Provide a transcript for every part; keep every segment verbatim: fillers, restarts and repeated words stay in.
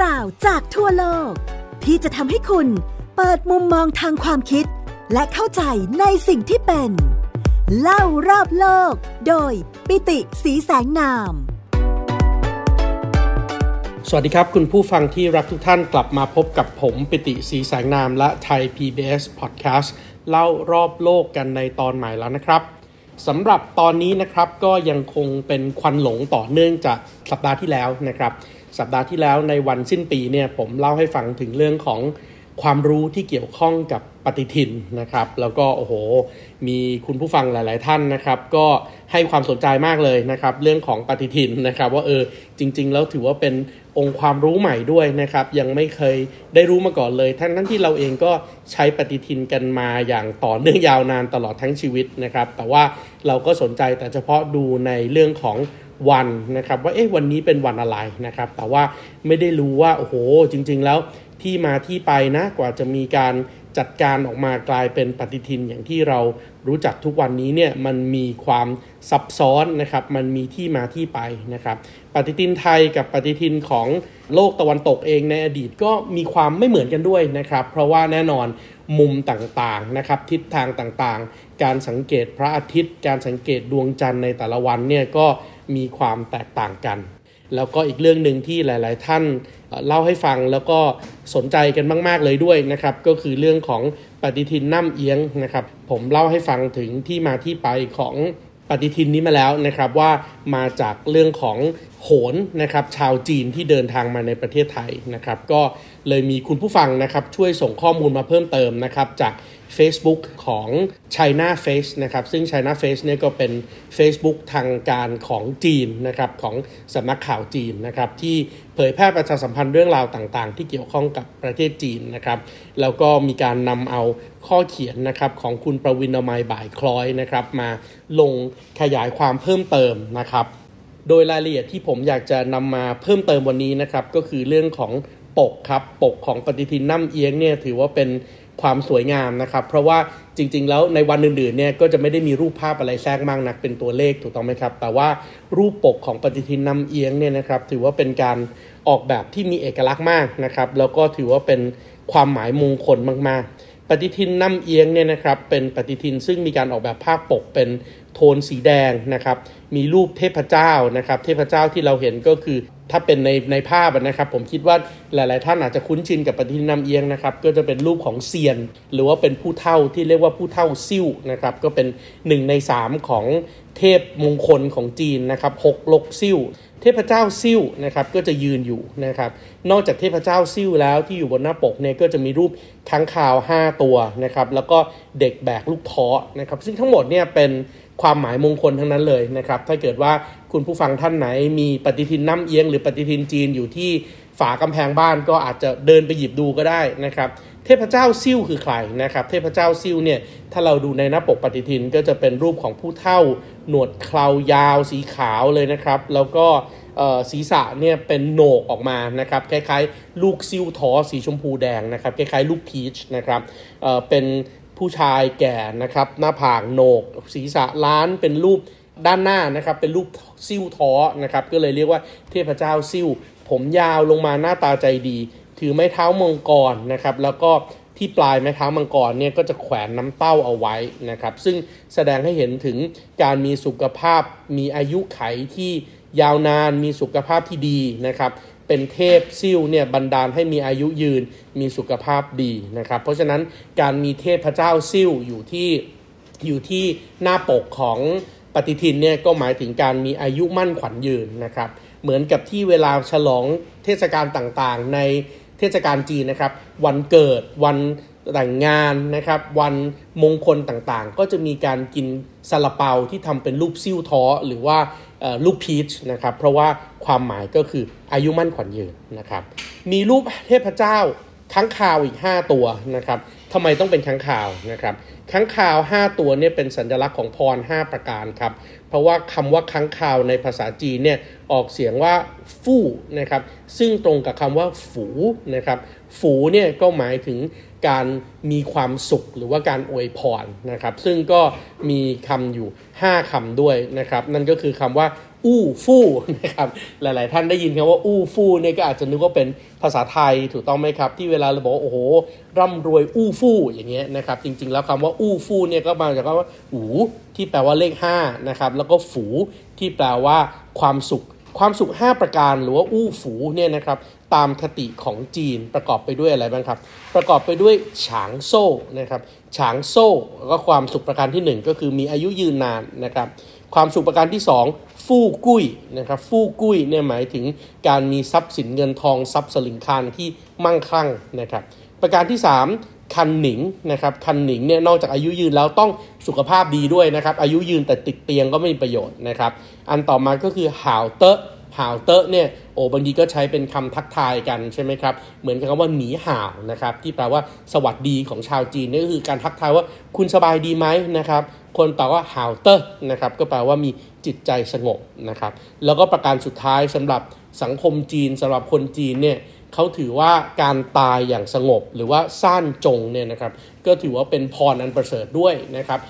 ราวจากทั่วโลกที่จะทำให้คุณเปิดมุมมองทางความคิดและเข้าใจในสิ่งที่เป็นเล่ารอบโลกโดยปิติสีแสงนามสวัสดีครับคุณผู้ฟังที่รักทุกท่านกลับมาพบกับผมปิติสีแสงนามและไทย พี บี เอส Podcast เล่ารอบโลกกันในตอนใหม่แล้วนะครับสำหรับตอนนี้นะครับก็ยังคงเป็นควันหลงต่อเนื่องจากสัปดาห์ที่แล้วนะครับสัปดาห์ที่แล้วในวันสิ้นปีเนี่ยผมเล่าให้ฟังถึงเรื่องของความรู้ที่เกี่ยวข้องกับปฏิทินนะครับแล้วก็โอ้โหมีคุณผู้ฟังหลายๆท่านนะครับก็ให้ความสนใจมากเลยนะครับเรื่องของปฏิทินนะครับว่าเออจริงๆแล้วถือว่าเป็นองค์ความรู้ใหม่ด้วยนะครับยังไม่เคยได้รู้มาก่อนเลยทั้งๆที่เราเองก็ใช้ปฏิทินกันมาอย่างต่อเนื่องยาวนานตลอดทั้งชีวิตนะครับแต่ว่าเราก็สนใจแต่เฉพาะดูในเรื่องของวันนะครับว่าเอ๊ะวันนี้เป็นวันอะไรนะครับแต่ว่าไม่ได้รู้ว่าโอ้โหจริงๆแล้วที่มาที่ไปนะกว่าจะมีการจัดการออกมากลายเป็นปฏิทินอย่างที่เรารู้จักทุกวันนี้เนี่ยมันมีความซับซ้อนนะครับมันมีที่มาที่ไปนะครับปฏิทินไทยกับปฏิทินของโลกตะวันตกเองในอดีตก็มีความไม่เหมือนกันด้วยนะครับเพราะว่าแน่นอนมุมต่างๆนะครับทิศทางต่างๆการสังเกตพระอาทิตย์การสังเกตดวงจันทร์ในแต่ละวันเนี่ยก็มีความแตกต่างกันแล้วก็อีกเรื่องหนึ่งที่หลายๆท่านเล่าให้ฟังแล้วก็สนใจกันมากๆเลยด้วยนะครับก็คือเรื่องของปฏิทินน้ำเอียงนะครับผมเล่าให้ฟังถึงที่มาที่ไปของปฏิทินนี้มาแล้วนะครับว่ามาจากเรื่องของโหรนะครับชาวจีนที่เดินทางมาในประเทศไทยนะครับก็เลยมีคุณผู้ฟังนะครับช่วยส่งข้อมูลมาเพิ่มเติมนะครับจาก Facebook ของ China Face นะครับซึ่ง China Face เนี่ยก็เป็น Facebook ทางการของจีนนะครับของสำนักข่าวจีนนะครับที่เผยแพร่ประชาสัมพันธ์เรื่องราวต่างๆที่เกี่ยวข้องกับประเทศจีนนะครับแล้วก็มีการนำเอาข้อเขียนนะครับของคุณประวินอมัยบ่ายคล้อยนะครับมาลงขยายความเพิ่มเติมนะครับโดยรายละเอียดที่ผมอยากจะนำมาเพิ่มเติมวันนี้นะครับก็คือเรื่องของปกครับปกของปฏิทินน้ำเอียงเนี่ยถือว่าเป็นความสวยงามนะครับเพราะว่าจริงๆแล้วในวันอื่นๆเนี่ยก็จะไม่ได้มีรูปภาพอะไรแทรกมากนักเป็นตัวเลขถูกต้องไหมครับแต่ว่ารูปปกของปฏิทินน้ำเอียงเนี่ยนะครับถือว่าเป็นการออกแบบที่มีเอกลักษณ์มากนะครับแล้วก็ถือว่าเป็นความหมายมงคลมากๆปฏิทินน้ำเอียงเนี่ยนะครับเป็นปฏิทินซึ่งมีการออกแบบภาพปกเป็นโทนสีแดงนะครับมีรูปเทพเจ้านะครับเทพเจ้าที่เราเห็นก็คือถ้าเป็นในในภาพนะครับผมคิดว่าหลายๆท่านอาจจะคุ้นชินกับปฏิทินน้ำเอียงนะครับก็จะเป็นรูปของเซียนหรือว่าเป็นผู้เฒ่าที่เรียกว่าผู้เฒ่าซิ่วนะครับก็เป็นหนึ่งในสามของเทพมงคลของจีนนะครับหกลกซิ่วเทพเจ้าซิ่วนะครับก็จะยืนอยู่นะครับนอกจากเทพเจ้าซิ่วแล้วที่อยู่บนหน้าปกเนี่ยก็จะมีรูปค้างคาวห้าตัวนะครับแล้วก็เด็กแบกลูกท้อนะครับซึ่งทั้งหมดเนี่ยเป็นความหมายมงคลทั้งนั้นเลยนะครับถ้าเกิดว่าคุณผู้ฟังท่านไหนมีปฏิทินน้ำเอียงหรือปฏิทินจีนอยู่ที่ฝากำแพงบ้านก็อาจจะเดินไปหยิบดูก็ได้นะครับเทพเจ้าซิ่วคือใครนะครับเทพเจ้าซิ่วเนี่ยถ้าเราดูในหน้าปกปฏิทินก็จะเป็นรูปของผู้เฒ่าหนวดเครายาวสีขาวเลยนะครับแล้วก็ศีรษะเนี่ยเป็นโหนกออกมานะครับคล้ายๆลูกซิ่วท้อสีชมพูแดงนะครับคล้ายๆลูกพีชนะครับเอ่อเป็นผู้ชายแก่นะครับหน้าผากโหนกศีรษะล้านเป็นรูปด้านหน้านะครับเป็นรูปซิ่วท้อนะครับก็เลยเรียกว่าเทพเจ้าซิ่วผมยาวลงมาหน้าตาใจดีถือไม้เท้ามังกรนะครับแล้วก็ที่ปลายไม้เท้ามังกรเนี่ยก็จะแขวนน้ำเต้าเอาไว้นะครับซึ่งแสดงให้เห็นถึงการมีสุขภาพมีอายุไขที่ยาวนานมีสุขภาพที่ดีนะครับเป็นเทพซิ่วเนี่ยบันดาลให้มีอายุยืนมีสุขภาพดีนะครับเพราะฉะนั้นการมีเทพเจ้าซิ่วอยู่ที่อยู่ที่หน้าปกของปฏิทินเนี่ยก็หมายถึงการมีอายุมั่นขวัญยืนนะครับเหมือนกับที่เวลาฉลองเทศกาลต่างๆในเทศกาลจีนนะครับวันเกิดวันแต่งงานนะครับวันมงคลต่างๆก็จะมีการกินซาลาเปาที่ทำเป็นรูปซิ่วท้อหรือว่ารูปพีชนะครับเพราะว่าความหมายก็คืออายุมั่นขวัญยืนนะครับมีรูปเทพเจ้าค้างคาวอีกห้าตัวนะครับทำไมต้องเป็นค้างคาวนะครับค้างคาวห้าตัวเนี่ยเป็นสัญลักษณ์ของพรห้าประการครับเพราะว่าคำว่าค้างคาวในภาษาจีนเนี่ยออกเสียงว่าฟู่นะครับซึ่งตรงกับคำว่าฝูนะครับฝูเนี่ยก็หมายถึงการมีความสุขหรือว่าการอวยพรนะครับซึ่งก็มีคำอยู่ห้าคำด้วยนะครับนั่นก็คือคำว่า อู้ฟู่นะครับหลายๆท่านได้ยินคำว่าอู้ฟู่เนี่ยก็อาจจะนึกว่าเป็นภาษาไทยถูกต้องไหมครับที่เวลาเราบอกโอ้โหร่ำรวยอู้ฟู่อย่างเงี้ยนะครับจริงๆแล้วคำว่าอู้ฟู่เนี่ยก็มาจากคำว่าอูที่แปลว่าเลขห้านะครับแล้วก็ฝูที่แปลว่าความสุขความสุขห้าประการหรือว่าอู้ฝูเนี่ยนะครับตามคติของจีนประกอบไปด้วยอะไรบ้างครับประกอบไปด้วยฉางโซ่นะครับฉางโซ่ก็ความสุขประการที่หนึ่งก็คือมีอายุยืนนานนะครับความสุขประการที่สองฟู่กุ้ยนะครับฟู่กุ้ยเนี่ยหมายถึงการมีทรัพย์สินเงินทองทรัพย์สลึงคานที่มั่งคั่งนะครับประการที่สามคันหนิงนะครับคันหนิงเนี่ยนอกจากอายุยืนแล้วต้องสุขภาพดีด้วยนะครับอายุยืนแต่ติดเตียงก็ไม่มีประโยชน์นะครับอันต่อมาก็คือห่าวเตอะห่าวเตอะเนี่ยโอ้บางทีก็ใช้เป็นคำทักทายกันใช่ไหมครับเหมือนกับคำว่าหนีห่าวนะครับที่แปลว่าสวัสดีของชาวจีนนี่ก็คือการทักทายว่าคุณสบายดีไหมนะครับคนตอบว่าห่าวเตอะนะครับก็แปลว่ามีจิตใจสงบนะครับแล้วก็ประการสุดท้ายสำหรับสังคมจีนสำหรับคนจีนเนี่ยเขาถือว่าการตายอย่างสงบหรือว่าสั้นจงเนี่ยนะครับก็ถือว่าเป็นพรอันประเสริฐด้วยนะครับ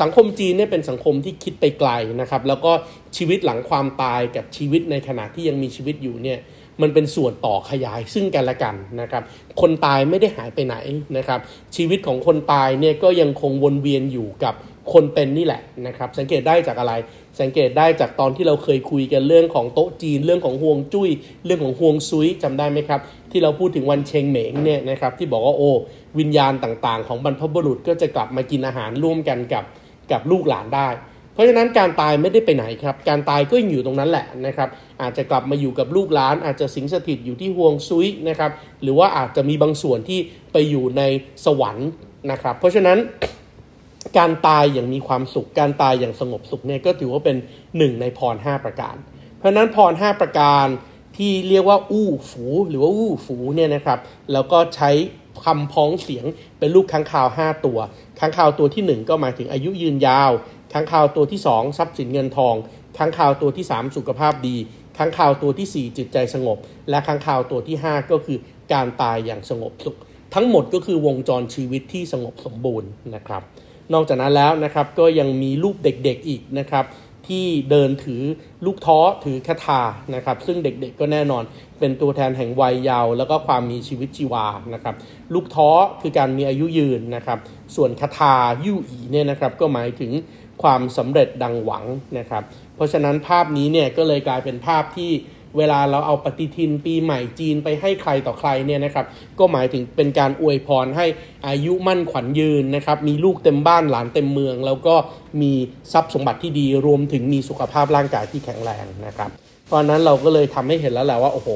สังคมจีนเนี่ยเป็นสังคมที่คิดไปไกลนะครับแล้วก็ชีวิตหลังความตายกับชีวิตในขณะที่ยังมีชีวิตอยู่เนี่ยมันเป็นส่วนต่อขยายซึ่งกันและกันนะครับคนตายไม่ได้หายไปไหนนะครับชีวิตของคนตายเนี่ยก็ยังคงวนเวียนอยู่กับคนเป็นนี่แหละนะครับสังเกตได้จากอะไรสังเกตได้จากตอนที่เราเคยคุยกันเรื่องของโต๊ะจีนเรื่องของฮวงจุ้ยเรื่องของฮวงซุยจำได้ไหมครับที่เราพูดถึงวันเชงเหมงเนี่ยนะครับที่บอกว่าโอ้วิญญาณต่างๆของบรรพบุรุษก็จะกลับมากินอาหารร่วมกันกับกับลูกหลานได้เพราะฉะนั้นการตายไม่ได้ไปไหนครับการตายก็ยังอยู่ตรงนั้นแหละนะครับอาจจะกลับมาอยู่กับลูกหลานอาจจะสิงสถิตอยู่ที่ฮวงซุยนะครับหรือว่าอาจจะมีบางส่วนที่ไปอยู่ในสวรรค์นะครับเพราะฉะนั้นการตายอย่างมีความสุขการตายอย่างสงบสุขเนี่ยก็ถือว่าเป็นหนึ่งในพรห้าประการเพราะนั้นพรห้าประการที่เรียกว่าอู้ฝูหรือว่าอู้ฝูเนี่ยนะครับแล้วก็ใช้คำพ้องเสียงเป็นลูกค้างคาวห้าตัวค้างคาวตัวที่หนึ่งก็หมายถึงอายุยืนยาวค้างคาวตัวที่สองทรัพย์สินเงินทองค้างคาวตัวที่สามสุขภาพดีค้างคาวตัวที่สี่จิตใจสงบและค้างคาวตัวที่ห้าก็คือการตายอย่างสงบสุขทั้งหมดก็คือวงจรชีวิตที่สงบสมบูรณ์นะครับนอกจากนั้นแล้วนะครับก็ยังมีรูปเด็กๆอีกนะครับที่เดินถือลูกท้อถือคาถานะครับซึ่งเด็กๆก็แน่นอนเป็นตัวแทนแห่งวัยเยาว์แล้วก็ความมีชีวิตชีวานะครับลูกท้อคือการมีอายุยืนนะครับส่วนคาถายู่อีเนี่ยนะครับก็หมายถึงความสำเร็จดังหวังนะครับเพราะฉะนั้นภาพนี้เนี่ยก็เลยกลายเป็นภาพที่เวลาเราเอาปฏิทินปีใหม่จีนไปให้ใครต่อใครเนี่ยนะครับก็หมายถึงเป็นการอวยพรให้อายุมั่นขวัญยืนนะครับมีลูกเต็มบ้านหลานเต็มเมืองแล้วก็มีทรัพย์สมบัติที่ดีรวมถึงมีสุขภาพร่างกายที่แข็งแรงนะครับเพราะนั้นเราก็เลยทำให้เห็นแล้วแหละว่าโอ้โห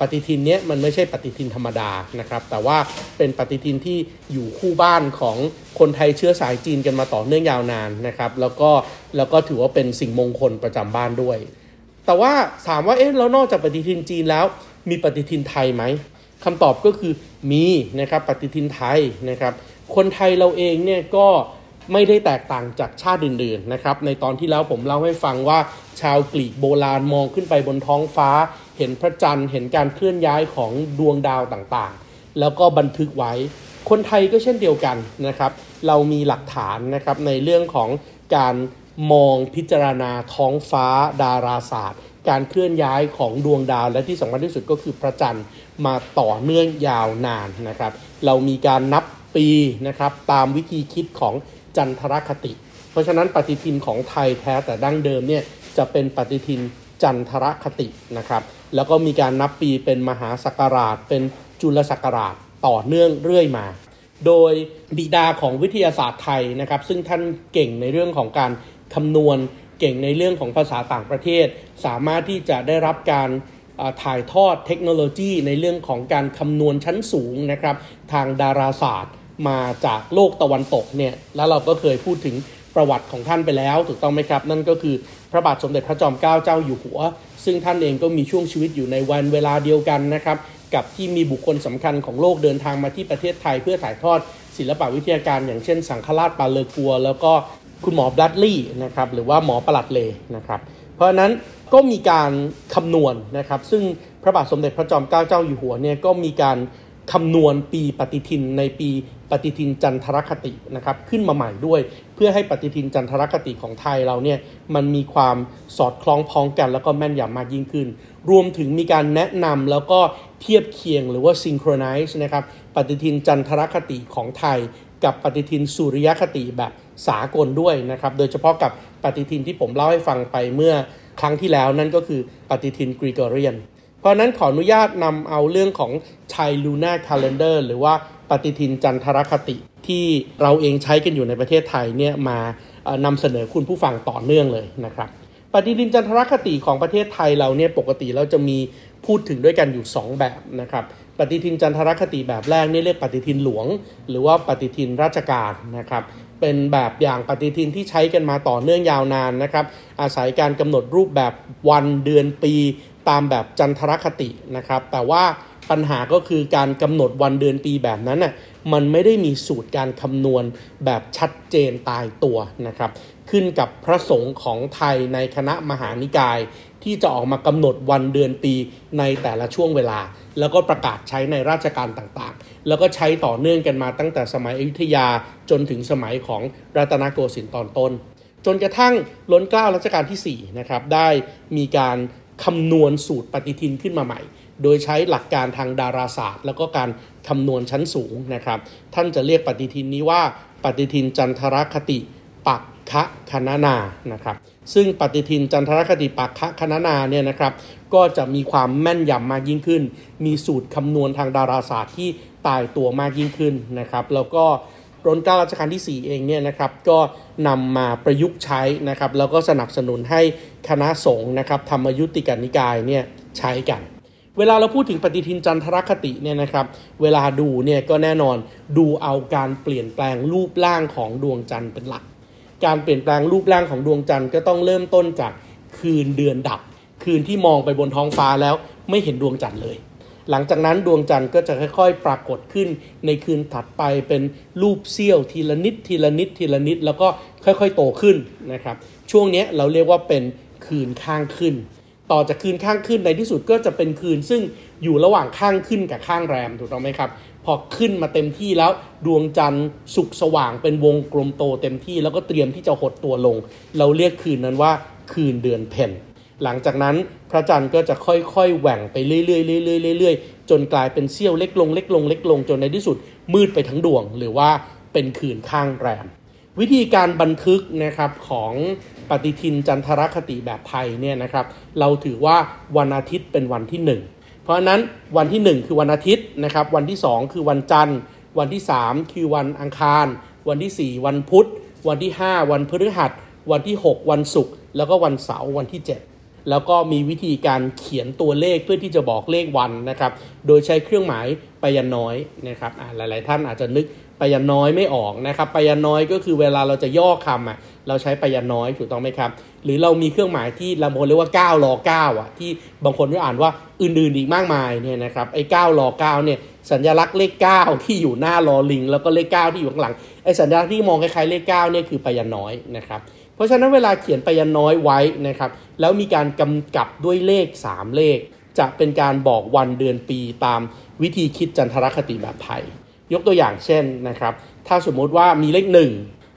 ปฏิทินเนี้ยมันไม่ใช่ปฏิทินธรรมดานะครับแต่ว่าเป็นปฏิทินที่อยู่คู่บ้านของคนไทยเชื้อสายจีนกันมาต่อเนื่องยาวนานนะครับแล้วก็แล้วก็ถือว่าเป็นสิ่งมงคลประจำบ้านด้วยแต่ว่าถามว่าเอ๊ะแล้วนอกจากปฏิทินจีนแล้วมีปฏิทินไทยไหมคำตอบก็คือมีนะครับปฏิทินไทยนะครับคนไทยเราเองเนี่ยก็ไม่ได้แตกต่างจากชาติอื่นๆนะครับในตอนที่แล้วผมเล่าให้ฟังว่าชาวกรีกโบราณมองขึ้นไปบนท้องฟ้าเห็นพระจันทร์เห็นการเคลื่อนย้ายของดวงดาวต่างๆแล้วก็บันทึกไว้คนไทยก็เช่นเดียวกันนะครับเรามีหลักฐานนะครับในเรื่องของการมองพิจารณาท้องฟ้าดาราศาสตร์การเคลื่อนย้ายของดวงดาวและที่สำคัญที่สุดก็คือพระจันทร์มาต่อเนื่องยาวนานนะครับเรามีการนับปีนะครับตามวิธีคิดของจันทรคติเพราะฉะนั้นปฏิทินของไทยแท้แต่ดั้งเดิมเนี่ยจะเป็นปฏิทินจันทรคตินะครับแล้วก็มีการนับปีเป็นมหาศักราชเป็นจุลศักราชต่อเนื่องเรื่อยมาโดยบิดาของวิทยาศาสตร์ไทยนะครับซึ่งท่านเก่งในเรื่องของการคำนวณเก่งในเรื่องของภาษาต่างประเทศสามารถที่จะได้รับการถ่ายทอดเทคโนโลยีในเรื่องของการคำนวณชั้นสูงนะครับทางดาราศาสตร์มาจากโลกตะวันตกเนี่ยแล้วเราก็เคยพูดถึงประวัติของท่านไปแล้วถูกต้องไหมครับนั่นก็คือพระบาทสมเด็จพระจอมเกล้าเจ้าอยู่หัวซึ่งท่านเองก็มีช่วงชีวิตอยู่ในวันเวลาเดียวกันนะครับกับที่มีบุคคลสำคัญของโลกเดินทางมาที่ประเทศไทยเพื่อถ่ายทอดศิลปวิทยาการอย่างเช่นสังฆราชปาเลอกัวแล้วก็คุณหมอแบรดลี่นะครับหรือว่าหมอปลัดเลนะครับเพราะนั้นก็มีการคำนวณ น, นะครับซึ่งพระบาทสมเด็จพระจอมเกล้าเจ้าอยู่หัวเนี่ยก็มีการ คำนวณปีปฏิทินในปีปฏิทินจันทรคตินะครับขึ้นมาใหม่ด้วยเพื่อให้ปฏิทินจันทรคติของไทยเราเนี่ยมันมีความสอดคล้องพ้องกันแล้วก็แม่นยำมากยิ่งขึ้นรวมถึงมีการแนะนำแล้วก็เทียบเคียงหรือว่า synchronize นะครับปฏิทินจันทรคติของไทยกับปฏิทินสุริยคติแบบสากลด้วยนะครับโดยเฉพาะกับปฏิทินที่ผมเล่าให้ฟังไปเมื่อครั้งที่แล้วนั่นก็คือปฏิทินกรีกอเรียนเพราะนั้นขออนุญาตนำเอาเรื่องของไทยลูน่าคาเลนเดอร์หรือว่าปฏิทินจันทรคติที่เราเองใช้กันอยู่ในประเทศไทยเนี่ยมานำเสนอคุณผู้ฟังต่อเนื่องเลยนะครับปฏิทินจันทรคติของประเทศไทยเราเนี่ยปกติเราจะมีพูดถึงด้วยกันอยู่สองแบบนะครับปฏิทินจันทรคติแบบแรกนี่เรียกปฏิทินหลวงหรือว่าปฏิทินราชการนะครับเป็นแบบอย่างปฏิทินที่ใช้กันมาต่อเนื่องยาวนานนะครับอาศัยการกำหนดรูปแบบวันเดือนปีตามแบบจันทรคตินะครับแต่ว่าปัญหาก็คือการกำหนดวันเดือนปีแบบนั้นน่ะมันไม่ได้มีสูตรการคำนวณแบบชัดเจนตายตัวนะครับขึ้นกับพระสงฆ์ของไทยในคณะมหานิกายที่จะออกมากำหนดวันเดือนปีในแต่ละช่วงเวลาแล้วก็ประกาศใช้ในราชการต่างๆแล้วก็ใช้ต่อเนื่องกันมาตั้งแต่สมัยอยุธยาจนถึงสมัยของรัตนโกสินทร์ตอนต้นจนกระทั่งล้นเกล้ารัชกาลที่สี่นะครับได้มีการคำนวณสูตรปฏิทินขึ้นมาใหม่โดยใช้หลักการทางดาราศาสตร์แล้วก็การคำนวณชั้นสูงนะครับท่านจะเรียกปฏิทินนี้ว่าปฏิทินจันทรคติปักขะคณนานะครับซึ่งปฏิทินจันทรคติปักขะคณนาเนี่ยนะครับก็จะมีความแม่นยำมากยิ่งขึ้นมีสูตรคำนวณทางดาราศาสตร์ที่ตายตัวมากยิ่งขึ้นนะครับแล้วก็รัชกาลรัชกาลที่สี่เองเนี่ยนะครับก็นำมาประยุกต์ใช้นะครับแล้วก็สนับสนุนให้คณะสงฆ์นะครับธรรมยุติกนิกายเนี่ยใช้กันเวลาเราพูดถึงปฏิทินจันทรคติเนี่ยนะครับเวลาดูเนี่ยก็แน่นอนดูเอาการเปลี่ยนแปลงรูปร่างของดวงจันทร์เป็นหลักการเปลี่ยนแปลงรูปร่างของดวงจันทร์ก็ต้องเริ่มต้นจากคืนเดือนดับคืนที่มองไปบนท้องฟ้าแล้วไม่เห็นดวงจันทร์เลยหลังจากนั้นดวงจันทร์ก็จะค่อยๆปรากฏขึ้นในคืนถัดไปเป็นรูปเสี้ยวทีละนิดทีละนิดทีละนิดแล้วก็ค่อยๆโตขึ้นนะครับช่วงนี้เราเรียกว่าเป็นคืนข้างขึ้นต่อจากคืนข้างขึ้นในที่สุดก็จะเป็นคืนซึ่งอยู่ระหว่างข้างขึ้นกับข้างแรมถูกต้องไหมครับพอขึ้นมาเต็มที่แล้วดวงจันทร์สุกสว่างเป็นวงกลมโตเต็มที่แล้วก็เตรียมที่จะหดตัวลงเราเรียกคืนนั้นว่าคืนเดือนเพ็ญหลังจากนั้นพระจันทร์ก็จะค่อยๆแหว่งไปเรื่อยๆเรื่อยๆจนกลายเป็นเสี้ยวเล็กลงเล็กลงเล็กลงจนในที่สุดมืดไปทั้งดวงหรือว่าเป็นคืนข้างแรมวิธีการบันทึกนะครับของปฏิทินจันทรคติแบบไทยเนี่ยนะครับเราถือว่าวันอาทิตย์เป็นวันที่หนึ่งเพราะนั้นวันที่หนึ่งคือวันอาทิตย์นะครับวันที่สองคือวันจันทร์วันที่สามคือวันอังคารวันที่สี่วันพุธวันที่ห้าวันพฤหัสวันที่หกวันศุกร์แล้วก็วันเสาร์วันที่เจ็ดแล้วก็มีวิธีการเขียนตัวเลขเพื่อที่จะบอกเลขวันนะครับโดยใช้เครื่องหมายไพยัญชนะน้อยนะครับหลายๆท่านอาจจะนึกไพยัญชนะน้อยไม่ออกนะครับไพยัญชนะน้อยก็คือเวลาเราจะย่อคำอ่ะเราใช้ไพยัญชนะน้อยถูกต้องไหมครับหรือเรามีเครื่องหมายที่บางคนเรียกว่าเก้ารอเก้าอ่ะที่บางคนก็อ่านว่าอื่นๆอีกมากมายเนี่ยนะครับไอ้เก้ารอเก้าเนี่ยสัญลักษณ์เลขเก้าที่อยู่หน้ารอลิงแล้วก็เลขเก้าที่อยู่ข้างหลังไอ้สัญลักษณ์ที่มองคล้ายๆเลขเก้าเนี่ยคือไพยัญชนะน้อยนะครับเพราะฉะนั้นเวลาเขียนไพยัญชนะน้อยไว้นะครับแล้วมีการกำกับด้วยเลขสามเลขจะเป็นการบอกวันเดือนปีตามวิธีคิดจันทรคติแบบไทยยกตัวอย่างเช่นนะครับถ้าสมมติว่ามีเลขหนึ่ง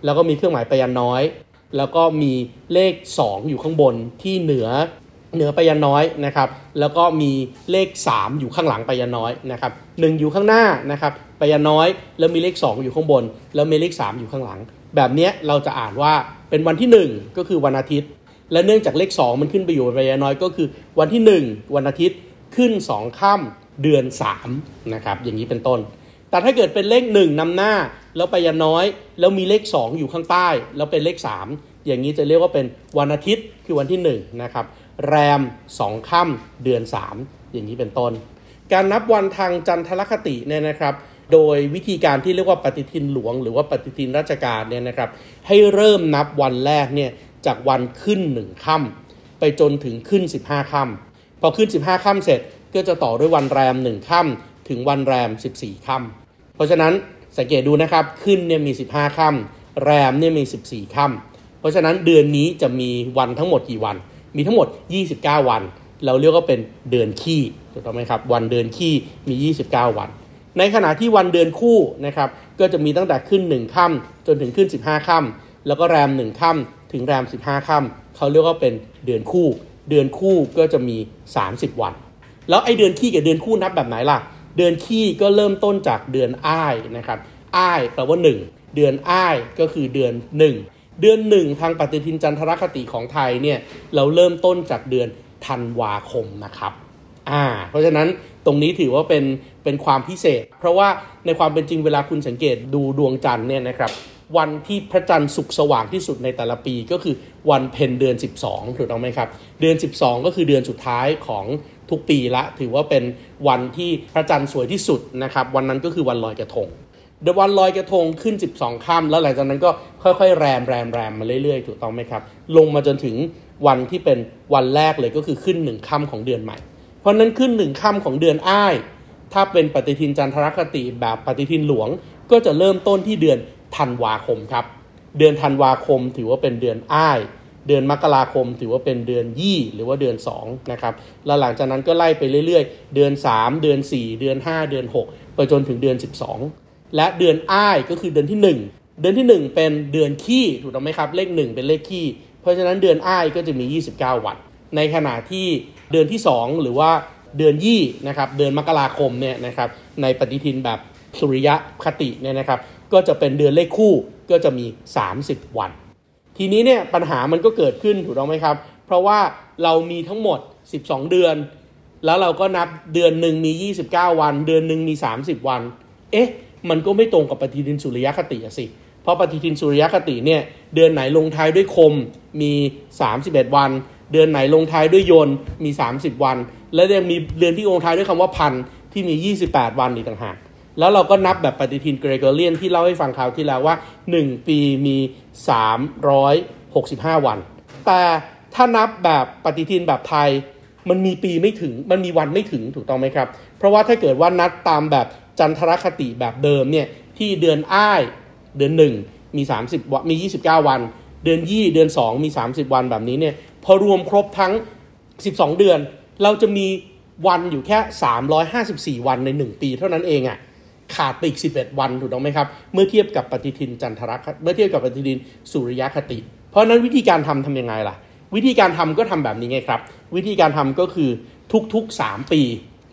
แล้วก็มีเครื่องหมายไพยัญชนะน้อยแล้วก็มีเลขสองอยู่ข้างบนที่เหนือเหนือไพยัญชนะน้อยนะครับแล้วก็มีเลขสามอยู่ข้างหลังไพยัญชนะน้อยนะครับหนึ่งอยู่ข้างหน้านะครับไพยัญชนะน้อยแล้วมีเลขสองอยู่ข้างบนแล้วมีเลขสามอยู่ข้างหลังแบบนี้เราจะอ่านว่าเป็นวันที่หนึ่งก็คือวันอาทิตย์และเนื่องจากเลขสองมันขึ้นไปอยู่บนไพยัญชนะน้อยก็คือวันที่หนึ่งวันอาทิตย์ขึ้นสองค่ำเดือนสามนะครับอย่างนี้เป็นต้นแต่ถ้าเกิดเป็นเลขหนึ่งนำหน้าแล้วไพยัญชนะน้อยแล้วมีเลขสองอยู่ข้างใต้แล้วเป็นเลขสามอย่างนี้จะเรียกว่าเป็นวันอาทิตย์คือวันที่หนึ่งนะครับแรมสองค่ำเดือนสามอย่างนี้เป็นต้นการนับวันทางจันทรคติเนี่ยนะครับโดยวิธีการที่เรียกว่าปฏิทินหลวงหรือว่าปฏิทินราชการเนี่ยนะครับให้เริ่มนับวันแรกเนี่ยจากวันขึ้นหนึ่งค่ำไปจนถึงขึ้นสิบห้าค่ำพอขึ้นสิบห้าค่ำเสร็จก็จะต่อด้วยวันแรมหนึ่งค่ำถึงวันแรมสิบสี่ค่ำเพราะฉะนั้นสังเกตดูนะครับขึ้นเนี่ยมีสิบห้าค่ำแรมเนี่ยมีสิบสี่ค่ำเพราะฉะนั้นเดือนนี้จะมีวันทั้งหมดกี่วันมีทั้งหมดยี่สิบเก้าวันเราเรียกว่าเป็นเดือนขี้ถูกต้องไหมครับวันเดือนขี้มียี่สิบเก้าวัน ในขณะที่วันเดือนคู่นะครับก็จะมีตั้งแต่ขึ้นหนึ่งค่ำจนถึงขึ้นสิบห้าค่ำแล้วก็แรมหนึ่งค่ำถึงแรมสิบห้าค่ำเขาเรียกว่าเป็นเดือนคู่เดือนคู่ก็จะมีสามสิบวันแล้วไอเดือนขี้กับเดือนคู่นับแบบไหนล่ะเดือนขี้ก็เริ่มต้นจากเดือนอ้ายนะครับอ้ายแปลว่าหนึ่งเดือนอ้ายก็คือเดือนหนึ่งเดือนหนึ่งทางปฏิทินจันทรคติของไทยเนี่ยเราเริ่มต้นจากเดือนธันวาคมนะครับอ่าเพราะฉะนั้นตรงนี้ถือว่าเป็นเป็นความพิเศษเพราะว่าในความเป็นจริงเวลาคุณสังเกตดูดวงจันทร์เนี่ยนะครับวันที่พระจันทร์สุกสว่างที่สุดในแต่ละปีก็คือวันเพ็ญเดือนสิบสองถูกต้องไหมครับเดือนสิบสองก็คือเดือนสุดท้ายของทุกปีละถือว่าเป็นวันที่พระจันทร์สวยที่สุดนะครับวันนั้นก็คือวันลอยกระทงเดือนวันลอยกระทงขึ้นสิบสองค่ำแล้วหลังจากนั้นก็ค่อยๆแรมแรมแรมมาเรื่อยๆถูกต้องไหมครับลงมาจนถึงวันที่เป็นวันแรกเลยก็คือขึ้นหนึ่งค่ำของเดือนใหม่เพราะนั้นขึ้นหนึ่งค่ำของเดือนอ้ายถ้าเป็นปฏิทินจันทรคติแบบปฏิทินหลวงก็จะเริ่มต้นที่เดือนธันวาคมครับเดือนธันวาคมถือว่าเป็นเดือนอ้ายเดือนมกราคมถือว่าเป็นเดือนยี่หรือว่าเดือนสองนะครับแล้วหลังจากนั้นก็ไล่ไปเรื่อยๆเดือนสามเดือนสี่เดือนห้าเดือนหกไปจนถึงเดือนสิบสองและเดือนอ้ายก็คือเดือนที่หนึ่งเดือนที่หนึ่งเป็นเดือนขี้ถูกต้องไหมครับเลขหนึ่งเป็นเลขขี้เพราะฉะนั้นเดือนอ้ายก็จะมียี่สิบเก้าวันในขณะที่เดือนที่สองหรือว่าเดือนยี่นะครับเดือนมกราคมเนี่ยนะครับในปฏิทินแบบสุริยคติเนี่ยนะครับก็จะเป็นเดือนเลขคู่ก็จะมีสามสิบวันทีนี้เนี่ยปัญหามันก็เกิดขึ้นถูกต้องไหมครับเพราะว่าเรามีทั้งหมดสิบสองเดือนแล้วเราก็นับเดือนหนึ่งมียี่สิบเก้าวันเดือนหนึ่งมีสามสิบวันเอ๊ะมันก็ไม่ตรงกับปฏิทินสุริยคติอะสิเพราะปฏิทินสุริยคติเนี่ยเดือนไหนลงท้ายด้วยคมมีสามสิบเอ็ดวันเดือนไหนลงท้ายด้วยยนต์มีสามสิบวันและยังมีเดือนที่ลงท้ายด้วยคำว่าพันที่มียี่สิบแปดวันอีกต่างหากแล้วเราก็นับแบบปฏิทินเกรโกเรียนที่เล่าให้ฟังคราวที่แล้วว่าหนึ่งปีมีสามร้อยหกสิบห้าวันแต่ถ้านับแบบปฏิทินแบบไทยมันมีปีไม่ถึงมันมีวันไม่ถึงถูกต้องไหมครับเพราะว่าถ้าเกิดว่านับตามแบบจันทรคติแบบเดิมเนี่ยที่เดือนอ้ายเดือนหนึ่งมีสามสิบวันมียี่สิบเก้าวันเดือนยี่เดือนสองมีสามสิบวันแบบนี้เนี่ยพอรวมครบทั้งสิบสองเดือนเราจะมีวันอยู่แค่สามร้อยห้าสิบสี่วันในหนึ่งปีเท่านั้นเองอ่ะขาดไปอีกสิบเอ็ดวันถูกต้องไหมครับเมื่อเทียบกับปฏิทินจันทรคติเมื่อเทียบกับปฏิทินสุริยคติเพราะนั้นวิธีการทำทำยังไงล่ะวิธีการทำก็ทำแบบนี้ไงครับวิธีการทำก็คือทุกๆสามปี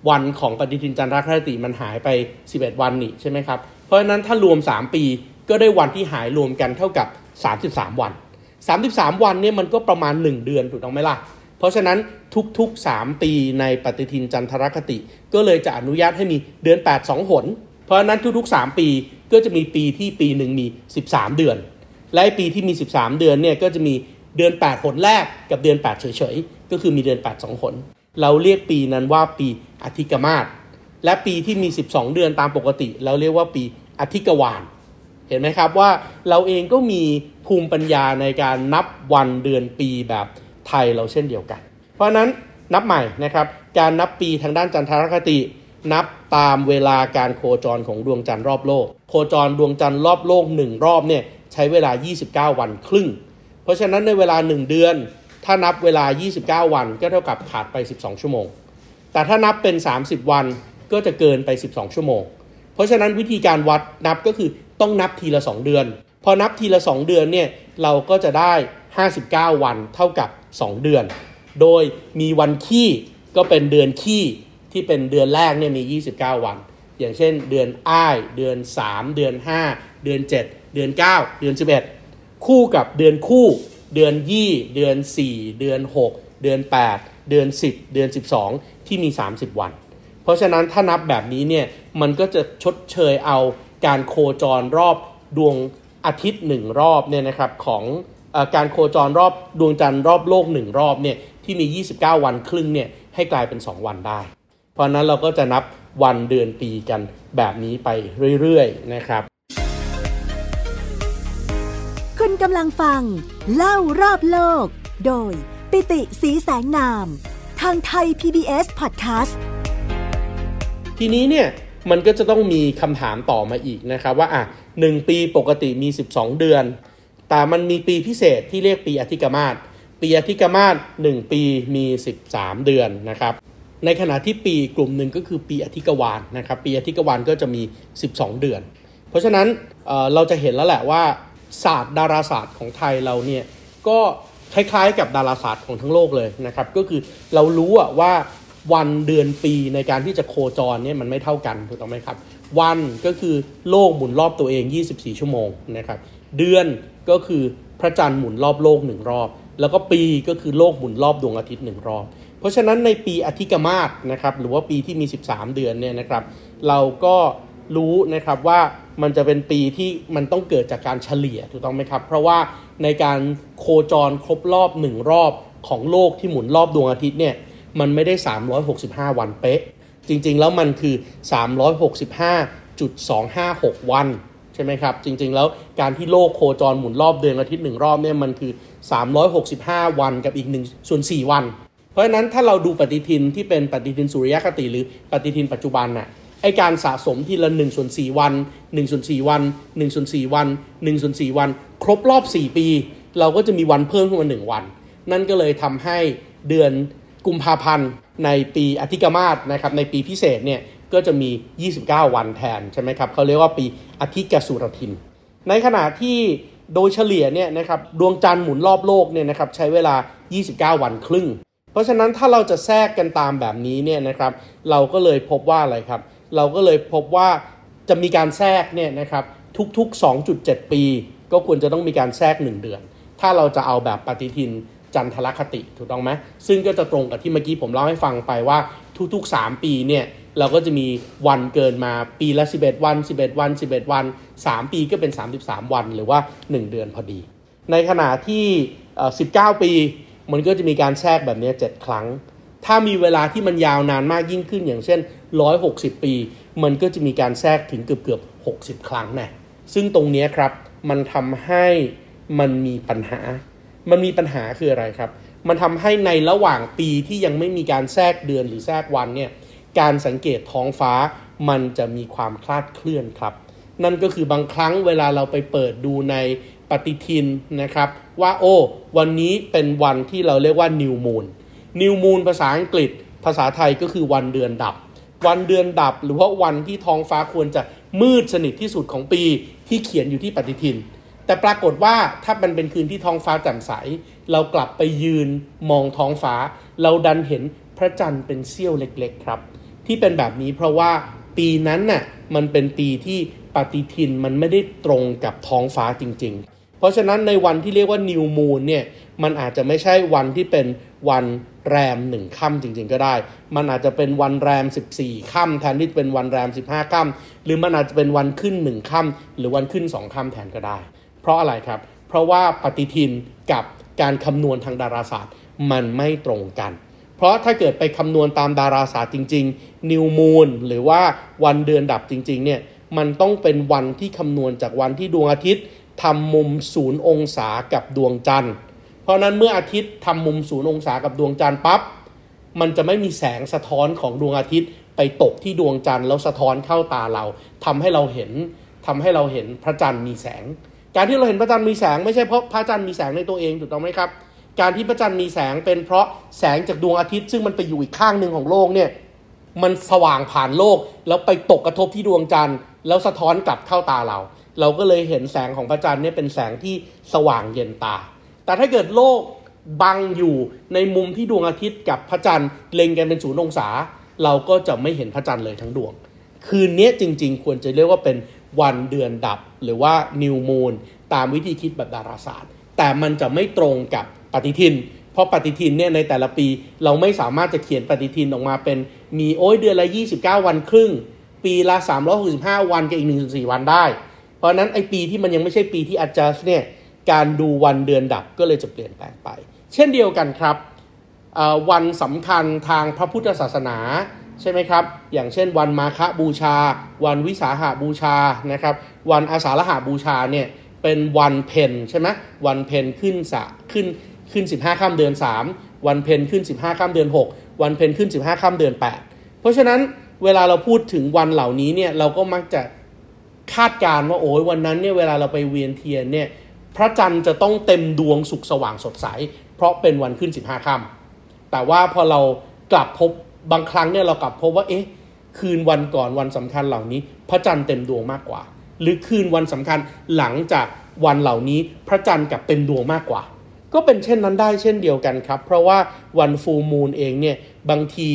วันของปฏิทินจันทรคติมันหายไปสิบเอ็ดวันนี่ใช่ไหมครับเพราะฉะนั้นถ้ารวมสามปีก็ได้วันที่หายรวมกันเท่ากับสามสิบสามวันสามสิบสามวันเนี่ยมันก็ประมาณหนึ่งเดือนถูกต้องไหมล่ะเพราะฉะนั้นทุกๆสามปีในปฏิทินจันทรคติก็เลยจะอนุญาตให้มีเดือนแปด สองหนเพราะฉะนั้นทุกๆสามปีก็จะมีปีที่ปีหนึ่งมีสิบสามเดือนและปีที่มีสิบสามเดือนเนี่ยก็จะมีเดือนแปดหนแรกกับเดือนแปดเฉยๆก็คือมีเดือนแปด สองหนเราเรียกปีนั้นว่าปีอธิกมาศและปีที่มีสิบสองเดือนตามปกติเราเรียกว่าปีอธิกวาลเห็นไหมครับว่าเราเองก็มีภูมิปัญญาในการนับวันเดือนปีแบบไทยเราเช่นเดียวกันเพราะนั้นนับใหม่นะครับการนับปีทางด้านจันทรคตินับตามเวลาการโคจรของดวงจันทร์รอบโลกโคจรดวงจันทร์รอบโลกหนึ่งรอบเนี่ยใช้เวลายี่สิบเก้าวันครึ่งเพราะฉะนั้นในเวลาหนึ่งเดือนถ้านับเวลายี่สิบเก้าวันก็เท่ากับขาดไปสิบสองชั่วโมงแต่ถ้านับเป็นสามสิบวันก็จะเกินไปสิบสองชั่วโมงเพราะฉะนั้นวิธีการวัดนับก็คือต้องนับทีละสองเดือนพอนับทีละสองเดือนเนี่ยเราก็จะได้ห้าสิบเก้าวันเท่ากับสองเดือนโดยมีวันขี้ก็เป็นเดือนขี้ที่เป็นเดือนแรกเนี่ยมียี่สิบเก้าวันอย่างเช่นเดือนอ้ายเดือนสามเดือนห้าเดือนเจ็ดเดือนเก้าเดือนสิบเอ็ดคู่กับเดือนคู่เดือนยี่เดือนสี่เดือนหกเดือนแปดเดือนสิบเดือนสิบสองที่มีสามสิบวันเพราะฉะนั้นถ้านับแบบนี้เนี่ยมันก็จะชดเชยเอาการโคจรรอบดวงอาทิตย์หนึ่งรอบเนี่ยนะครับของเอ่อการโคจรรอบดวงจันทร์รอบโลกหนึ่งรอบเนี่ยที่มียี่สิบเก้าวันครึ่งเนี่ยให้กลายเป็นสองวันได้เพราะนั้นเราก็จะนับวันเดือนปีกันแบบนี้ไปเรื่อยๆนะครับคุณกำลังฟังเล่ารอบโลกโดยปิติสีแสงนามทางไทย พี บี เอส Podcast ทีนี้เนี่ยมันก็จะต้องมีคำถามต่อมาอีกนะครับว่าอ่ะหนึ่งปีปกติมีสิบสองเดือนแต่มันมีปีพิเศษที่เรียกปีอธิกมาศปีอธิกมาศหนึ่งปีมีสิบสามเดือนนะครับ ในขณะที่ปีกลุ่มหนึ่งก็คือปีอธิกวาลนะครับปีอธิกวาลก็จะมีสิบสองเดือนเพราะฉะนั้น เ, เราจะเห็นแล้วแหละว่าศาสตร์ดาราศาสตร์ของไทยเราเนี่ยก็คล้ายๆกับดาราศาสตร์ของทั้งโลกเลยนะครับก็คือเรารู้ว่าวันเดือนปีในการที่จะโคจรเนี่ยมันไม่เท่ากันถูกต้องไหมครับวันก็คือโลกหมุนรอบตัวเองยี่สิบสี่ชั่วโมงนะครับเดือนก็คือพระจันทร์หมุนรอบโลกหนึ่งรอบแล้วก็ปีก็คือโลกหมุนรอบดวงอาทิตย์หนึ่งรอบเพราะฉะนั้นในปีอธิกมาศนะครับหรือว่าปีที่มีสิบสามเดือนเนี่ยนะครับเราก็รู้นะครับว่ามันจะเป็นปีที่มันต้องเกิดจากการเฉลี่ยถูกต้องไหมครับเพราะว่าในการโคจรครบรอบหนึ่งรอบของโลกที่หมุนรอบดวงอาทิตย์เนี่ยมันไม่ได้สามร้อยหกสิบห้าวันเป๊ะจริงๆแล้วมันคือ สามร้อยหกสิบห้าจุดสองห้าหก วันใช่ไหมครับจริงๆแล้วการที่โลกโคจรหมุนรอบเดือนอาทิตย์หนึ่งรอบเนี่ยมันคือสามร้อยหกสิบห้าวันกับอีกหนึ่งส่วนสี่วันเพราะฉะนั้นถ้าเราดูปฏิทินที่เป็นปฏิทินสุริยคติหรือปฏิทินปัจจุบันน่ะไอการสะสมทีละหนึ่งส่วนสี่วันหนึ่งส่วนสี่วันหนึ่งส่วนสี่วันหนึ่งส่วนสี่วันครบรอบสี่ปีเราก็จะมีวันเพิ่มขึ้นมาหนึ่งวันนั่นก็เลยทำให้เดือนกุมภาพันธ์ในปีอธิกมาศนะครับในปีพิเศษเนี่ยก็จะมียี่สิบเก้าวันแทนใช่ไหมครับเขาเรียกว่าปีอธิกสุรทินในขณะที่โดยเฉลี่ยเนี่ยนะครับดวงจันทร์หมุนรอบโลกเนี่ยนะครับใช้เวลายี่สิบเก้าวันครึ่งเพราะฉะนั้นถ้าเราจะแทรกกันตามแบบนี้เนี่ยนะครับเราก็เลยพบว่าอะไรครับเราก็เลยพบว่าจะมีการแทรกเนี่ยนะครับทุกๆ สองจุดเจ็ด ปีก็ควรจะต้องมีการแทรกหนึ่งเดือนถ้าเราจะเอาแบบปฏิทินจันทรคติถูกต้องไหมซึ่งก็จะตรงกับที่เมื่อกี้ผมเล่าให้ฟังไปว่าทุกๆสามปีเนี่ยเราก็จะมีวันเกินมาปีละสิบเอ็ดวันสิบเอ็ดวันสิบเอ็ดวันสามปีก็เป็นสามสิบสามวันหรือว่าหนึ่งเดือนพอดีในขณะที่สิบเก้าปีมันก็จะมีการแทรกแบบนี้เจ็ดครั้งถ้ามีเวลาที่มันยาวนานมากยิ่งขึ้นอย่างเช่นหนึ่งร้อยหกสิบปีมันก็จะมีการแทรกถึงเกือบๆหกสิบครั้งนะซึ่งตรงนี้ครับมันทำให้มันมีปัญหามันมีปัญหาคืออะไรครับมันทำให้ในระหว่างปีที่ยังไม่มีการแทรกเดือนหรือแทรกวันเนี่ยการสังเกตท้องฟ้ามันจะมีความคลาดเคลื่อนครับนั่นก็คือบางครั้งเวลาเราไปเปิดดูในปฏิทินนะครับว่าโอ้วันนี้เป็นวันที่เราเรียกว่านิวมูนนิวมูนภาษาอังกฤษภาษาไทยก็คือวันเดือนดับวันเดือนดับหรือว่าวันที่ท้องฟ้าควรจะมืดสนิทที่สุดของปีที่เขียนอยู่ที่ปฏิทินแต่ปรากฏว่าถ้ามันเป็นคืนที่ท้องฟ้าแจ่มใสเรากลับไปยืนมองท้องฟ้าเราดันเห็นพระจันทร์เป็นเสี้ยวเล็กๆครับที่เป็นแบบนี้เพราะว่าปีนั้นน่ะมันเป็นปีที่ปฏิทินมันไม่ได้ตรงกับท้องฟ้าจริงๆเพราะฉะนั้นในวันที่เรียกว่านิวมูนเนี่ยมันอาจจะไม่ใช่วันที่เป็นวันแรมหนึ่งค่ำจริงๆก็ได้มันอาจจะเป็นวันแรมสิบสี่ค่ำแทนที่เป็นวันแรมสิบห้าค่ำหรือมันอาจจะเป็นวันขึ้นหนึ่งค่ำหรือวันขึ้นสองค่ำแทนก็ได้เพราะอะไรครับเพราะว่าปฏิทินกับการคำนวณทางดาราศาสตร์มันไม่ตรงกันเพราะถ้าเกิดไปคำนวณตามดาราศาสตร์จริงๆนิวมูนหรือว่าวันเดือนดับจริงๆเนี่ยมันต้องเป็นวันที่คำนวณจากวันที่ดวงอาทิตย์ทำมุมศูนย์องศากับดวงจันทร์เพราะนั้นเมื่ออาทิตย์ทำมุมศูนย์องศากับดวงจันทร์ปั๊บมันจะไม่มีแสงสะท้อนของดวงอาทิตย์ไปตกที่ดวงจันทร์แล้วสะท้อนเข้าตาเราทำให้เราเห็นทำให้เราเห็นพระจันทร์มีแสงการที่เราเห็นพระจันทร์มีแสงไม่ใช่เพราะพระจันทร์มีแสงในตัวเองถูกต้องไหมครับการที่พระจันทร์มีแสงเป็นเพราะแสงจากดวงอาทิตย์ซึ่งมันไปอยู่อีกข้างหนึ่งของโลกเนี่ยมันสว่างผ่านโลกแล้วไปตกกระทบที่ดวงจันทร์แล้วสะท้อนกลับเข้าตาเราเราก็เลยเห็นแสงของพระจันทร์เนี่ยเป็นแสงที่สว่างเย็นตาแต่ถ้าเกิดโลกบังอยู่ในมุมที่ดวงอาทิตย์กับพระจันทร์เล็งกันเป็นศูนย์องศาเราก็จะไม่เห็นพระจันทร์เลยทั้งดวงคืนนี้จริงๆควรจะเรียกว่าเป็นวันเดือนดับหรือว่านิวมูนตามวิธีคิดแบบดาราศาสตร์แต่มันจะไม่ตรงกับปฏิทินเพราะปฏิทินเนี่ยในแต่ละปีเราไม่สามารถจะเขียนปฏิทินออกมาเป็นมีโอ้ยเดือนละยี่สิบเก้าวันครึ่งปีละสามร้อยหกสิบห้าวันกับอีก หนึ่งจุดสี่ วันได้เพราะนั้นไอปีที่มันยังไม่ใช่ปีที่ adjust เนี่ยการดูวันเดือนดับก็เลยจะเปลี่ยนแปลงไปเช่นเดียวกันครับวันสำคัญทางพระพุทธศาสนาใช่ไหมครับอย่างเช่นวันมาฆบูชาวันวิสาขบูชานะครับวันอาสาฬหบูชาเนี่ยเป็นวันเพ็ญใช่ไหมวันเพ็ญขึ้นสะขึ้นขึ้นสิบห้าค่ำเดือนสามวันเพ็ญขึ้นสิบห้าค่ำเดือนหกวันเพ็ญขึ้นสิบห้าค่ำเดือนแปดเพราะฉะนั้นเวลาเราพูดถึงวันเหล่านี้เนี่ยเราก็มักจะคาดการณ์ว่าโอ้ยวันนั้นเนี่ยเวลาเราไปเวียนเทียนเนี่ยพระจันทร์จะต้องเต็มดวงสุขสว่างสดใสเพราะเป็นวันขึ้นสิบห้าค่ำแต่ว่าพอเรากลับพบ บางครั้งเนี่ยเรากลับพบว่าเอ๊ะคืนวันก่อนวันสำคัญเหล่านี้พระจันทร์เต็มดวงมากกว่าหรือคืนวันสำคัญหลังจากวันเหล่านี้พระจันทร์กลับเต็มดวงมากกว่าก็เป็นเช่นนั้นได้เช่นเดียวกันครับเพราะว่าวันฟูลมูนเองเนี่ยบางที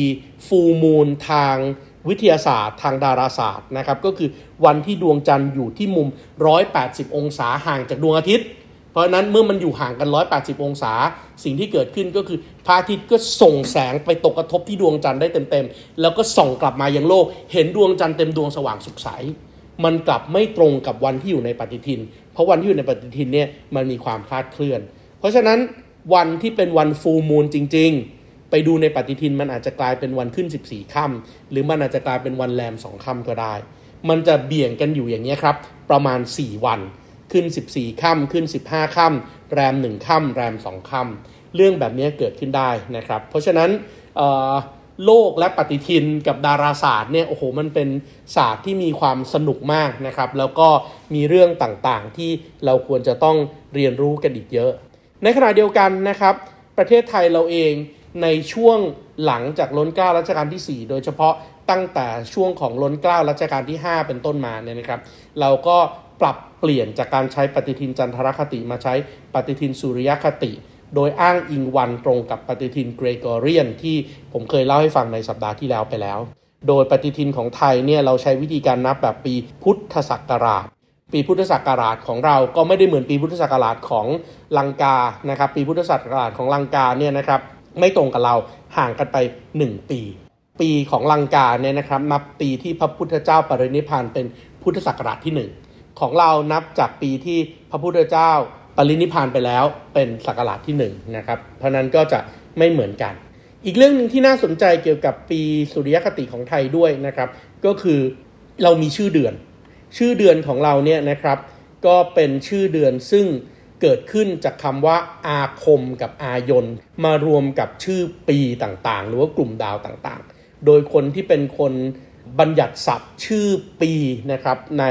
ฟูลมูนทางวิทยาศาสตร์ทางดาราศาสตร์นะครับก็คือวันที่ดวงจันทร์อยู่ที่มุมหนึ่งร้อยแปดสิบองศาห่างจากดวงอาทิตย์เพราะนั้นเมื่อมันอยู่ห่างกันหนึ่งร้อยแปดสิบองศาสิ่งที่เกิดขึ้นก็คือพระอาทิตย์ก็ส่งแสงไปตกกระทบที่ดวงจันทร์ได้เต็มๆแล้วก็ส่องกลับมายังโลกเห็นดวงจันทร์เต็มดวงสว่างสุขใสมันกลับไม่ตรงกับวันที่อยู่ในปฏิทินเพราะวันที่อยู่ในปฏิทินเนี่ยมันมีความคลาดเคลื่อนเพราะฉะนั้นวันที่เป็นวันฟูลมูนจริงๆไปดูในปฏิทินมันอาจจะกลายเป็นวันขึ้นสิบสี่ค่ำหรือมันอาจจะกลายเป็นวันแรมสองค่ำก็ได้มันจะเบี่ยงกันอยู่อย่างนี้ครับประมาณสี่วันขึ้นสิบสี่ค่ำขึ้นสิบห้าค่ำแรมหนึ่งค่ำแรมสองค่ำเรื่องแบบนี้เกิดขึ้นได้นะครับเพราะฉะนั้นโลกและปฏิทินกับดาราศาสตร์เนี่ยโอ้โหมันเป็นศาสตร์ที่มีความสนุกมากนะครับแล้วก็มีเรื่องต่างๆที่เราควรจะต้องเรียนรู้กันอีกเยอะในขณะเดียวกันนะครับประเทศไทยเราเองในช่วงหลังจากล้นเกล้ารัชกาลที่สี่โดยเฉพาะตั้งแต่ช่วงของล้นเกล้ารัชกาลที่ห้าเป็นต้นมาเนี่ยนะครับเราก็ปรับเปลี่ยนจากการใช้ปฏิทินจันทรคติมาใช้ปฏิทินสุริยคติโดยอ้างอิงวันตรงกับปฏิทินเกรกอเรียนที่ผมเคยเล่าให้ฟังในสัปดาห์ที่แล้วไปแล้วโดยปฏิทินของไทยเนี่ยเราใช้วิธีการนับแบบปีพุทธศักราชปีพุทธศักราชของเราก็ไม่ได้เหมือนปีพุทธศักราชของลังกานะครับปีพุทธศักราชของลังกาเนี่ยนะครับไม่ตรงกับเราห่างกันไปหนึ่งปีปีของลังกาเนี่ยนะครับนับปีที่พระพุทธเจ้าปรินิพพานเป็นพุทธศักราชที่หนึ่งของเรานับจากปีที่พระพุทธเจ้าปรินิพพานไปแล้วเป็นศักราชที่หนึ่งนะครับเพราะนั้นก็จะไม่เหมือนกันอีกเรื่องนึงที่น่าสนใจเกี่ยวกับปีสุริยคติของไทยด้วยนะครับก็คือเรามีชื่อเดือนชื่อเดือนของเราเนี่ยนะครับก็เป็นชื่อเดือนซึ่งเกิดขึ้นจากคำว่าอาคมกับอายนมารวมกับชื่อปีต่างๆหรือว่ากลุ่มดาวต่างๆโดยคนที่เป็นคนบัญญัติศัพท์ชื่อปีนะครับใน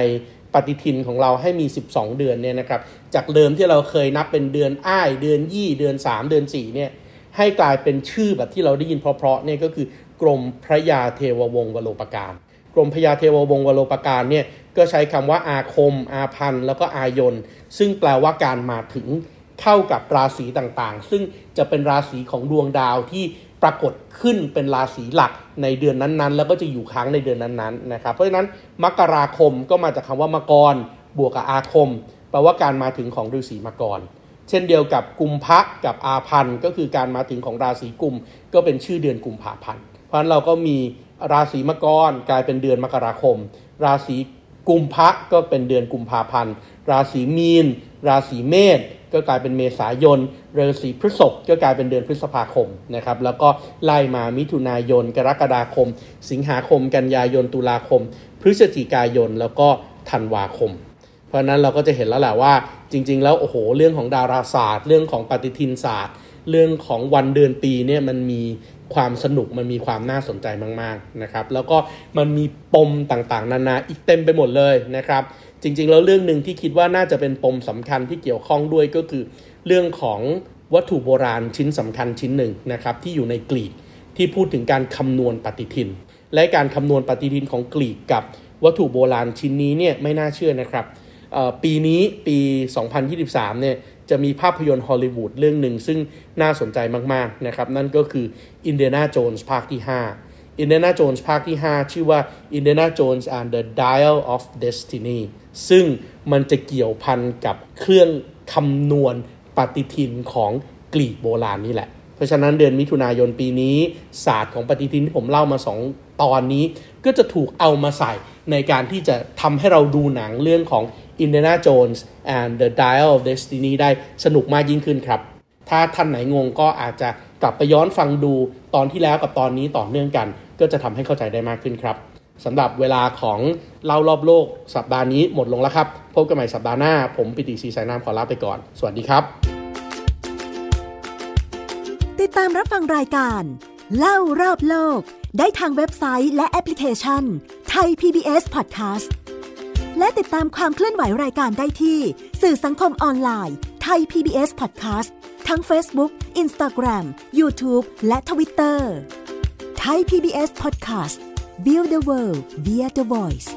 ปฏิทินของเราให้มีสิบสองเดือนเนี่ยนะครับจากเดิมที่เราเคยนับเป็นเดือนอ้ายเดือนยี่เดือนสามเดือนสี่เนี่ยให้กลายเป็นชื่อแบบที่เราได้ยินเพราะๆเนี่ยก็คือกรมพระยาเทววงศ์วโรปการกรมพระยาเทววงศ์วโรปการเนี่ยก็ใช้คำว่าอาคมอาพันธ์แล้วก็อายนซึ่งแปลว่าการมาถึงเข้ากับราศีต่างๆซึ่งจะเป็นราศีของดวงดาวที่ปรากฏขึ้นเป็นราศีหลักในเดือนนั้นๆแล้วก็จะอยู่ค้างในเดือนนั้นๆนะครับเพราะฉะนั้นมกราคมก็มาจากคำว่ามกรบวกกับอาคมแปลว่าการมาถึงของฤาษีมกรเช่นเดียวกับกุมภะกับอาพันธ์ก็คือการมาถึงของราศีกุมก็เป็นชื่อเดือนกุมภาพันธ์เพราะฉะนั้นเราก็มีราศีมกรกลายเป็นเดือนมกราคมราศีกุมภะก็เป็นเดือนกุมภาพันธ์ราศีมีนราศีเมษก็กลายเป็นเมษายนราศีพฤษภก็กลายเป็นเดือนพฤษภาคมนะครับแล้วก็ไล่มามิถุนายนกรกฎาคมสิงหาคมกันยายนตุลาคมพฤศจิกายนแล้วก็ธันวาคมเพราะนั้นเราก็จะเห็นแล้วแหละว่าจริงๆแล้วโอ้โหเรื่องของดาราศาสตร์เรื่องของปฏิทินศาสตร์เรื่องของวันเดือนปีเนี่ยมันมีความสนุกมันมีความน่าสนใจมากๆนะครับแล้วก็มันมีปมต่างๆนานาอีกเต็มไปหมดเลยนะครับจริงๆแล้วเรื่องหนึ่งที่คิดว่าน่าจะเป็นปมสำคัญที่เกี่ยวข้องด้วยก็คือเรื่องของวัตถุโบราณชิ้นสำคัญชิ้นหนึ่งนะครับที่อยู่ในกรีกที่พูดถึงการคำนวณปฏิทินและการคำนวณปฏิทินของกรีกกับวัตถุโบราณชิ้นนี้เนี่ยไม่น่าเชื่อนะครับปีนี้ปีสองพันยี่สิบสามเนี่ยจะมีภาพยนตร์ฮอลลีวูดเรื่องหนึ่งซึ่งน่าสนใจมากๆนะครับนั่นก็คือ Indiana Jones ภาคที่ห้า Indiana Jones ภาคที่ห้าชื่อว่า Indiana Jones and the Dial of Destiny ซึ่งมันจะเกี่ยวพันกับเครื่องคำนวณปฏิทินของกรีกโบราณนี่แหละเพราะฉะนั้นเดือนมิถุนายนปีนี้ศาสตร์ของปฏิทินที่ผมเล่ามาสองตอนนี้ก็จะถูกเอามาใส่ในการที่จะทำให้เราดูหนังเรื่องของIndiana Jones and the Dial of Destiny ได้สนุกมากยิ่งขึ้นครับถ้าท่านไหนงงก็อาจจะกลับไปย้อนฟังดูตอนที่แล้วกับตอนนี้ต่อเนื่องกันก็จะทำให้เข้าใจได้มากขึ้นครับสำหรับเวลาของเล่ารอบโลกสัปดาห์นี้หมดลงแล้วครับพบกันใหม่สัปดาห์หน้าผมปิติศรีสายน้ำขอลาไปก่อนสวัสดีครับติดตามรับฟังรายการเล่ารอบโลกได้ทางเว็บไซต์และแอปพลิเคชัน Thai พี บี เอส Podcastและติดตามความเคลื่อนไหวรายการได้ที่สื่อสังคมออนไลน์ไทย พี บี เอส Podcast ทั้ง Facebook, Instagram, YouTube และ Twitter Thai พี บี เอส Podcast Build the World via The Voice